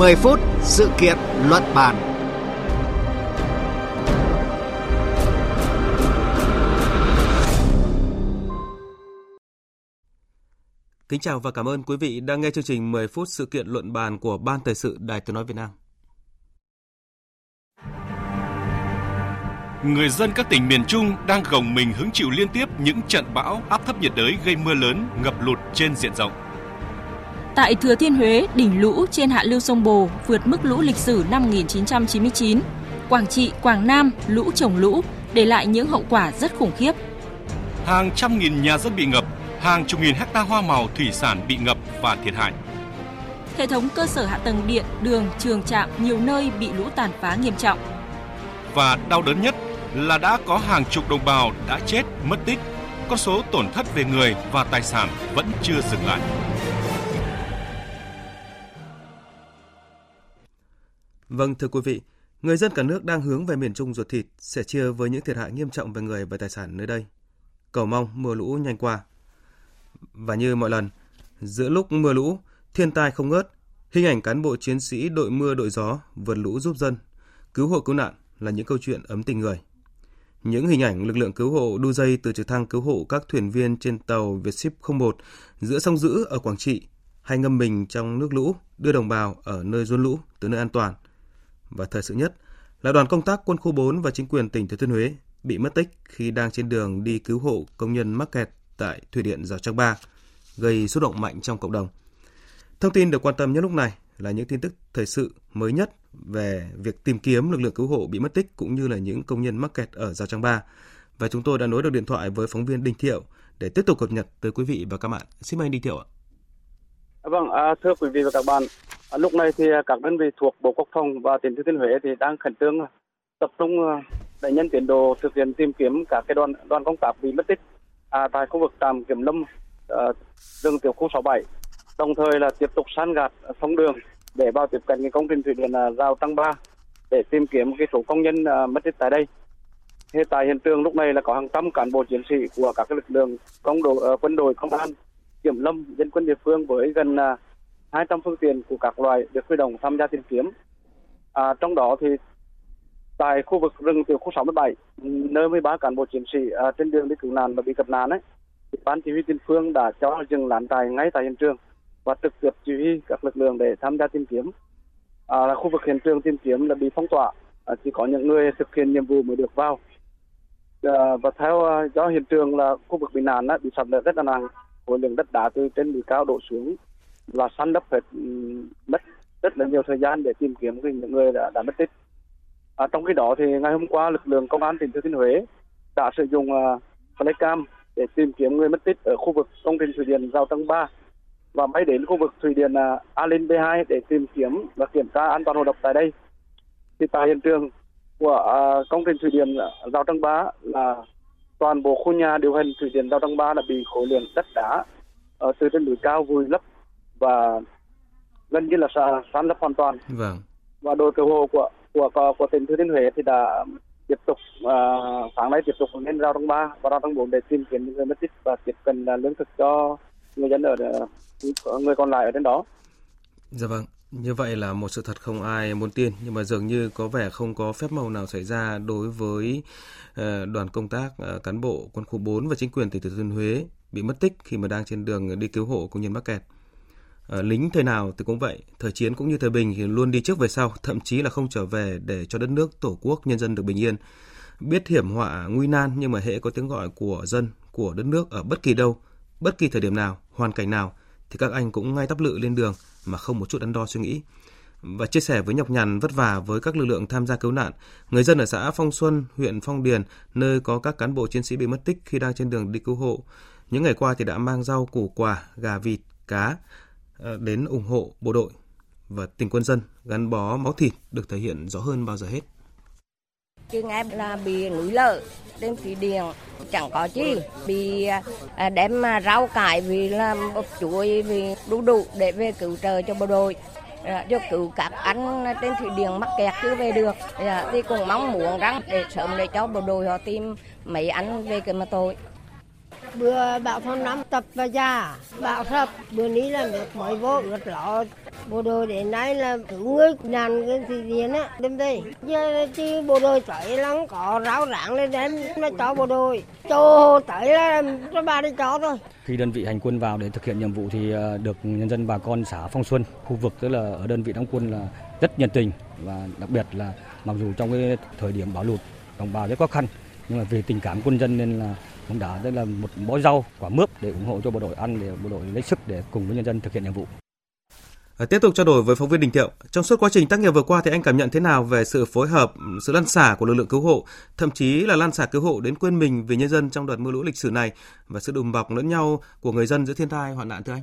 10 phút sự kiện luận bàn. Kính chào và cảm ơn quý vị đang nghe chương trình 10 phút sự kiện luận bàn của Ban Thời sự Đài Tiếng nói Việt Nam. Người dân các tỉnh miền Trung đang gồng mình hứng chịu liên tiếp những trận bão áp thấp nhiệt đới gây mưa lớn, ngập lụt trên diện rộng. Tại Thừa Thiên Huế, đỉnh lũ trên hạ lưu sông Bồ vượt mức lũ lịch sử năm 1999. Quảng Trị, Quảng Nam, lũ chồng lũ để lại những hậu quả rất khủng khiếp. Hàng trăm nghìn nhà dân bị ngập, hàng chục nghìn hecta hoa màu thủy sản bị ngập và thiệt hại. Hệ thống cơ sở hạ tầng điện, đường, trường trạm nhiều nơi bị lũ tàn phá nghiêm trọng. Và đau đớn nhất là đã có hàng chục đồng bào đã chết, mất tích. Con số tổn thất về người và tài sản vẫn chưa dừng lại. Vâng, thưa quý vị, người dân cả nước đang hướng về miền Trung ruột thịt, sẻ chia với những thiệt hại nghiêm trọng về người và tài sản nơi đây. Cầu mong mưa lũ nhanh qua. Và như mọi lần, giữa lúc mưa lũ, thiên tai không ngớt, hình ảnh cán bộ chiến sĩ đội mưa đội gió vượt lũ giúp dân, cứu hộ cứu nạn là những câu chuyện ấm tình người. Những hình ảnh lực lượng cứu hộ đu dây từ trực thăng cứu hộ các thuyền viên trên tàu VietShip01 giữa sông Dữ ở Quảng Trị hay ngâm mình trong nước lũ đưa đồng bào ở nơi rốn lũ tới nơi an toàn. Và thời sự nhất là đoàn công tác quân khu 4 và chính quyền tỉnh Thừa Thiên Huế bị mất tích khi đang trên đường đi cứu hộ công nhân mắc kẹt tại thủy điện Rào Trăng 3, gây xúc động mạnh trong cộng đồng. Thông tin được quan tâm nhất lúc này là những tin tức thời sự mới nhất về việc tìm kiếm lực lượng cứu hộ bị mất tích cũng như là những công nhân mắc kẹt ở Rào Trăng 3. Và chúng tôi đã nối được điện thoại với phóng viên Đình Thiếu để tiếp tục cập nhật tới quý vị và các bạn. Xin mời anh Đình Thiếu ạ. Vâng, thưa quý vị và các bạn, lúc này thì các đơn vị thuộc Bộ Quốc phòng và tỉnh Thừa Thiên Huế thì đang khẩn trương tập trung đẩy nhanh tiến độ thực hiện tìm kiếm các cái đoàn công tác bị mất tích tại khu vực trạm kiểm lâm rừng tiểu khu 67, đồng thời là tiếp tục san gạt sông đường để vào tiếp cận cái công trình thủy điện Rào Trăng 3 để tìm kiếm cái số công nhân mất tích tại đây. Hiện tại hiện trường lúc này là có hàng trăm cán bộ chiến sĩ của các cái lực lượng quân đội, công an, kiểm lâm, dân quân địa phương với gần 200 phương tiện của các loại được huy động tham gia tìm kiếm. Trong đó thì tại khu vực rừng tiểu khu 67, nơi 13 cán bộ chiến sĩ trên đường đi cứu nạn và bị gặp nạn ấy, thì ban chỉ huy tiền phương đã cho dừng lán trại ngay tại hiện trường và trực tiếp chỉ huy các lực lượng để tham gia tìm kiếm. Khu vực hiện trường tìm kiếm là bị phong tỏa, chỉ có những người thực hiện nhiệm vụ mới được vào. Và theo do hiện trường là khu vực bị nạn bị sạt lở rất là nặng, khối lượng đất đá từ trên núi cao đổ xuống và săn đắp hết, mất rất là nhiều thời gian để tìm kiếm những người đã mất tích. Trong khi đó thì ngày hôm qua lực lượng công an tỉnh Thừa Thiên Huế đã sử dụng flycam để tìm kiếm người mất tích ở khu vực công trình thủy điện Rào Trăng 3 và bay đến khu vực thủy điện A Lin B2 để tìm kiếm và kiểm tra an toàn hồ đập tại đây. Thì tại hiện trường của công trình thủy điện Rào Trăng 3 là toàn bộ khu nhà điều hành thủy điện Rào Trăng 3 đã bị khối lượng đất đá từ trên núi cao vùi lấp và gần như là san lấp hoàn toàn. Vâng. Và đội cứu hộ của tỉnh Thừa Thiên Huế thì đã tiếp tục sáng nay tiếp tục lên Rào Trăng 3 và Rào Trăng 4 để tìm kiếm những người mất tích và tiếp cận lương thực cho người dân người còn lại ở trên đó. Dạ vâng, như vậy là một sự thật không ai muốn tin, nhưng mà dường như có vẻ không có phép màu nào xảy ra đối với đoàn công tác cán bộ quân khu 4 và chính quyền tỉnh Thừa Thiên Huế bị mất tích khi mà đang trên đường đi cứu hộ công nhân mắc kẹt. Lính thời nào thì cũng vậy, thời chiến cũng như thời bình thì luôn đi trước về sau, thậm chí là không trở về để cho đất nước, tổ quốc, nhân dân được bình yên. Biết hiểm họa, nguy nan nhưng mà hễ có tiếng gọi của dân, của đất nước ở bất kỳ đâu, bất kỳ thời điểm nào, hoàn cảnh nào thì các anh cũng ngay tắp lự lên đường mà không một chút đắn đo suy nghĩ. Và chia sẻ với nhọc nhằn vất vả với các lực lượng tham gia cứu nạn, người dân ở xã Phong Xuân, huyện Phong Điền, nơi có các cán bộ chiến sĩ bị mất tích khi đang trên đường đi cứu hộ, những ngày qua thì đã mang rau, củ quả, gà, vịt, cá đến ủng hộ bộ đội, và tình quân dân gắn bó máu thịt được thể hiện rõ hơn bao giờ hết. Chứ ngay là bị núi lở, đêm thủy điện chẳng có chi, bị đem rau cải vì là bắp chuối vì đủ để về cứu trợ cho bộ đội, cho cứu các anh trên thủy điện mắc kẹt chưa về được, thì cũng mong muốn rằng để sớm để cho bộ đội họ tìm mấy anh về cái mà tôi. Bữa bão phong năm tập và già, bão sập, bữa ní là nước mới vô ướt lọ, bộ đội đến đây là cứu người nạn cái thị điện á, đem đây. Giờ thì bộ đội tới là không có ráo rạng lên đem nó cho bộ đội. Cho tới là cho bà đi cho thôi. Khi đơn vị hành quân vào để thực hiện nhiệm vụ thì được nhân dân bà con xã Phong Xuân, khu vực tức là ở đơn vị đóng quân là rất nhiệt tình, và đặc biệt là mặc dù trong cái thời điểm bão lụt đồng bào rất khó khăn, nhưng mà vì tình cảm quân dân nên là cũng đã đây là một bó rau, quả mướp để ủng hộ cho bộ đội ăn, để bộ đội lấy sức để cùng với nhân dân thực hiện nhiệm vụ. Tiếp tục trao đổi với phóng viên Đình Thiếu, trong suốt quá trình tác nghiệp vừa qua thì anh cảm nhận thế nào về sự phối hợp, sự lan xả của lực lượng cứu hộ, thậm chí là lan xả cứu hộ đến quên mình vì nhân dân trong đợt mưa lũ lịch sử này, và sự đùm bọc lẫn nhau của người dân giữa thiên tai hoạn nạn thưa anh?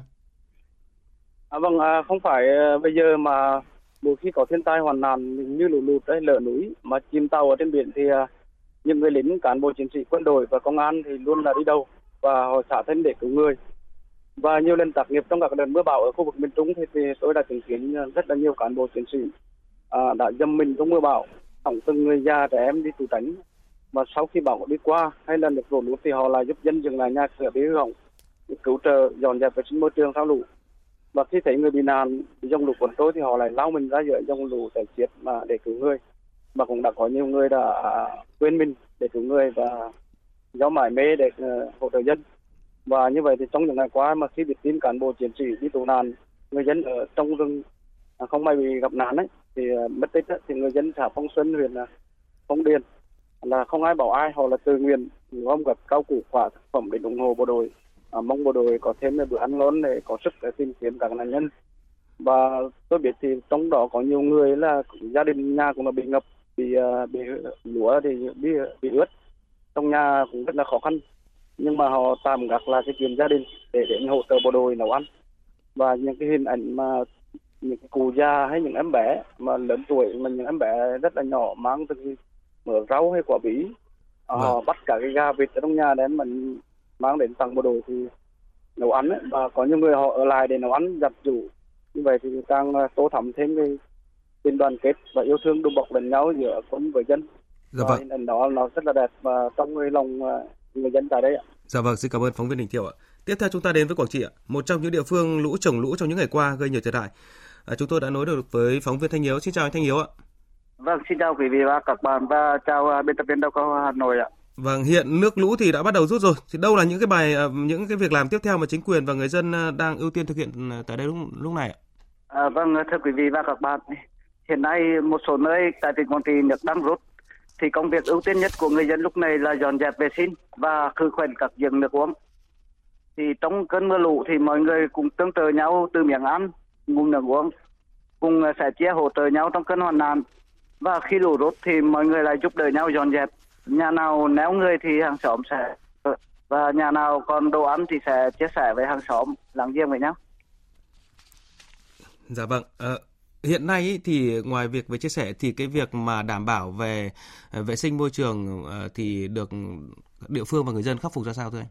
Không phải bây giờ mà mỗi khi có thiên tai hoạn nạn như lũ lụt hay lở núi mà chìm tàu ở trên biển thì những người lính, cán bộ chiến sĩ quân đội và công an thì luôn là đi đầu và họ xả thân để cứu người. Và nhiều lần tác nghiệp trong các đợt mưa bão ở khu vực miền Trung thì tôi đã chứng kiến rất là nhiều cán bộ chiến sĩ đã dầm mình trong mưa bão, hỏng từng người già trẻ em đi trú tránh. Và sau khi bão đi qua hay là nước lũ thì họ lại giúp dân dừng lại nhà cửa bị hư hỏng, cứu trợ, dọn dẹp vệ sinh môi trường sau lũ. Và khi thấy người bị nạn dòng lũ cuốn trôi thì họ lại lao mình ra giữa dòng lũ chảy xiết mà để cứu người. Mà cũng đã có nhiều người đã quên mình để cứu người và do mải mê để hỗ trợ dân. Và như vậy thì trong những ngày qua mà khi biết tin cán bộ chiến sĩ đi tù nạn, người dân ở trong rừng không may bị gặp nạn ấy, thì mất tích ấy, thì người dân xã Phong Xuân, huyện Phong Điền là không ai bảo ai, họ là tự nguyện gom góp rau củ quả thực phẩm để ủng hộ bộ đội, mong bộ đội có thêm bữa ăn ngon để có sức để tìm kiếm các nạn nhân. Và tôi biết thì trong đó có nhiều người là gia đình nhà cũng là bị ngập, bị lúa thì bị ướt, trong nhà cũng rất là khó khăn, nhưng mà họ tạm gác lại cái chuyện gia đình để đến hỗ trợ bộ đội nấu ăn. Và những cái hình ảnh mà những cái cụ già hay những em bé mà lớn tuổi, mà những em bé rất là nhỏ mang từng mớ rau hay quả bí, họ bắt cả cái gà vịt ở trong nhà đến mình mang đến tặng bộ đội thì nấu ăn ấy. Và có nhiều người họ ở lại để nấu ăn giặt giũ, như vậy thì càng tô thắm thêm cái tình đoàn kết và yêu thương đùm bọc lẫn nhau giữa quân với dân. Và hình ảnh đó nó rất là đẹp và trong người lòng người dân tại đây ạ. Dạ vâng, xin cảm ơn phóng viên Đình Thiếu ạ. Tiếp theo chúng ta đến với Quảng Trị ạ, một trong những địa phương lũ chồng lũ trong những ngày qua gây nhiều thiệt hại. Chúng tôi đã nối được với phóng viên Thanh Hiếu. Xin chào anh Thanh Hiếu ạ. Vâng, xin chào quý vị và các bạn và chào biên tập viên Đào của Hà Nội ạ. Vâng, hiện nước lũ thì đã bắt đầu rút rồi. Thì đâu là những cái việc làm tiếp theo mà chính quyền và người dân đang ưu tiên thực hiện tại đây lúc này ạ? Vâng, thưa quý vị và các bạn, hiện nay một số nơi tại tỉnh Quảng Trị nước đang rút. Thì công việc ưu tiên nhất của người dân lúc này là dọn dẹp vệ sinh và khử khuẩn các giếng nước uống. Thì trong cơn mưa lũ thì mọi người cùng tương trợ nhau từ miếng ăn, nguồn nước uống, cùng sẻ chia hỗ trợ nhau trong cơn hoạn nạn. Và khi lũ rút thì mọi người lại giúp đỡ nhau dọn dẹp. Nhà nào néo người thì hàng xóm sẽ, và nhà nào còn đồ ăn thì sẽ chia sẻ với hàng xóm, láng giềng với nhau. Dạ vâng. Hiện nay thì ngoài việc về chia sẻ thì cái việc mà đảm bảo về vệ sinh môi trường thì được địa phương và người dân khắc phục ra sao thưa anh?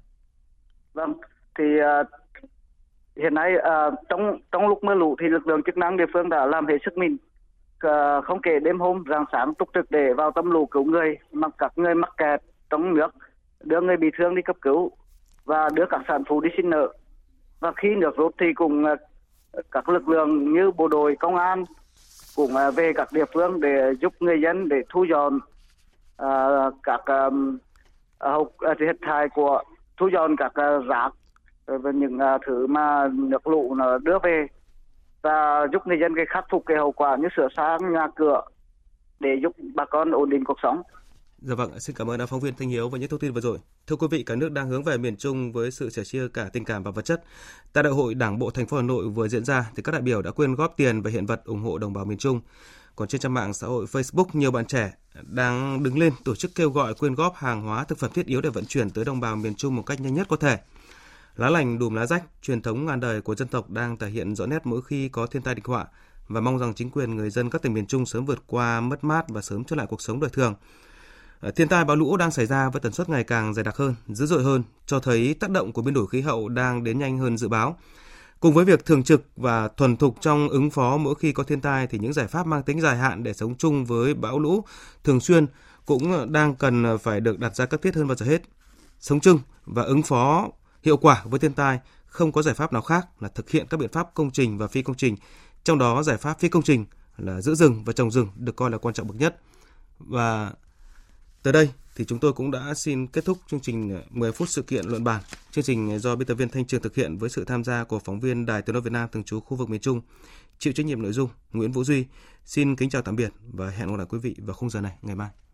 Vâng, thì hiện nay trong lúc mưa lũ thì lực lượng chức năng địa phương đã làm hết sức mình, không kể đêm hôm, rạng sáng túc trực để vào tâm lũ cứu người, mặc các người mắc kẹt trong nước, đưa người bị thương đi cấp cứu và đưa các sản phụ đi sinh nở. Và khi nước rút thì cùng các lực lượng như bộ đội, công an cũng về các địa phương để giúp người dân để thu dọn các rác và những thứ mà nước lũ nó đưa về, và giúp người dân cái khắc phục cái hậu quả như sửa sang nhà cửa để giúp bà con ổn định cuộc sống. Dạ vâng, xin cảm ơn phóng viên Thanh Hiếu và những thông tin vừa rồi. Thưa quý vị, cả nước đang hướng về miền Trung với sự sẻ chia cả tình cảm và vật chất. Tại Đại hội Đảng bộ thành phố Hà Nội vừa diễn ra thì các đại biểu đã quyên góp tiền và hiện vật ủng hộ đồng bào miền Trung. Còn trên trang mạng xã hội Facebook, nhiều bạn trẻ đang đứng lên tổ chức kêu gọi quyên góp hàng hóa thực phẩm thiết yếu để vận chuyển tới đồng bào miền Trung một cách nhanh nhất có thể. Lá lành đùm lá rách, truyền thống ngàn đời của dân tộc đang thể hiện rõ nét mỗi khi có thiên tai địch họa, và mong rằng chính quyền, người dân các tỉnh miền Trung sớm vượt qua mất mát và sớm trở lại cuộc sống đời thường. Thiên tai bão lũ đang xảy ra với tần suất ngày càng dày đặc hơn, dữ dội hơn, cho thấy tác động của biến đổi khí hậu đang đến nhanh hơn dự báo. Cùng với việc thường trực và thuần thục trong ứng phó mỗi khi có thiên tai thì những giải pháp mang tính dài hạn để sống chung với bão lũ thường xuyên cũng đang cần phải được đặt ra cấp thiết hơn bao giờ hết. Sống chung và ứng phó hiệu quả với thiên tai, không có giải pháp nào khác là thực hiện các biện pháp công trình và phi công trình Trong đó, giải pháp phi công trình là giữ rừng và trồng rừng được coi là quan trọng bậc nhất. Và tới đây thì chúng tôi cũng đã xin kết thúc chương trình 10 phút sự kiện luận bàn. Chương trình do biên tập viên Thanh Trường thực hiện với sự tham gia của phóng viên Đài Tiếng nói Việt Nam thường trú khu vực miền Trung. Chịu trách nhiệm nội dung Nguyễn Vũ Duy. Xin kính chào tạm biệt và hẹn gặp lại quý vị vào khung giờ này ngày mai.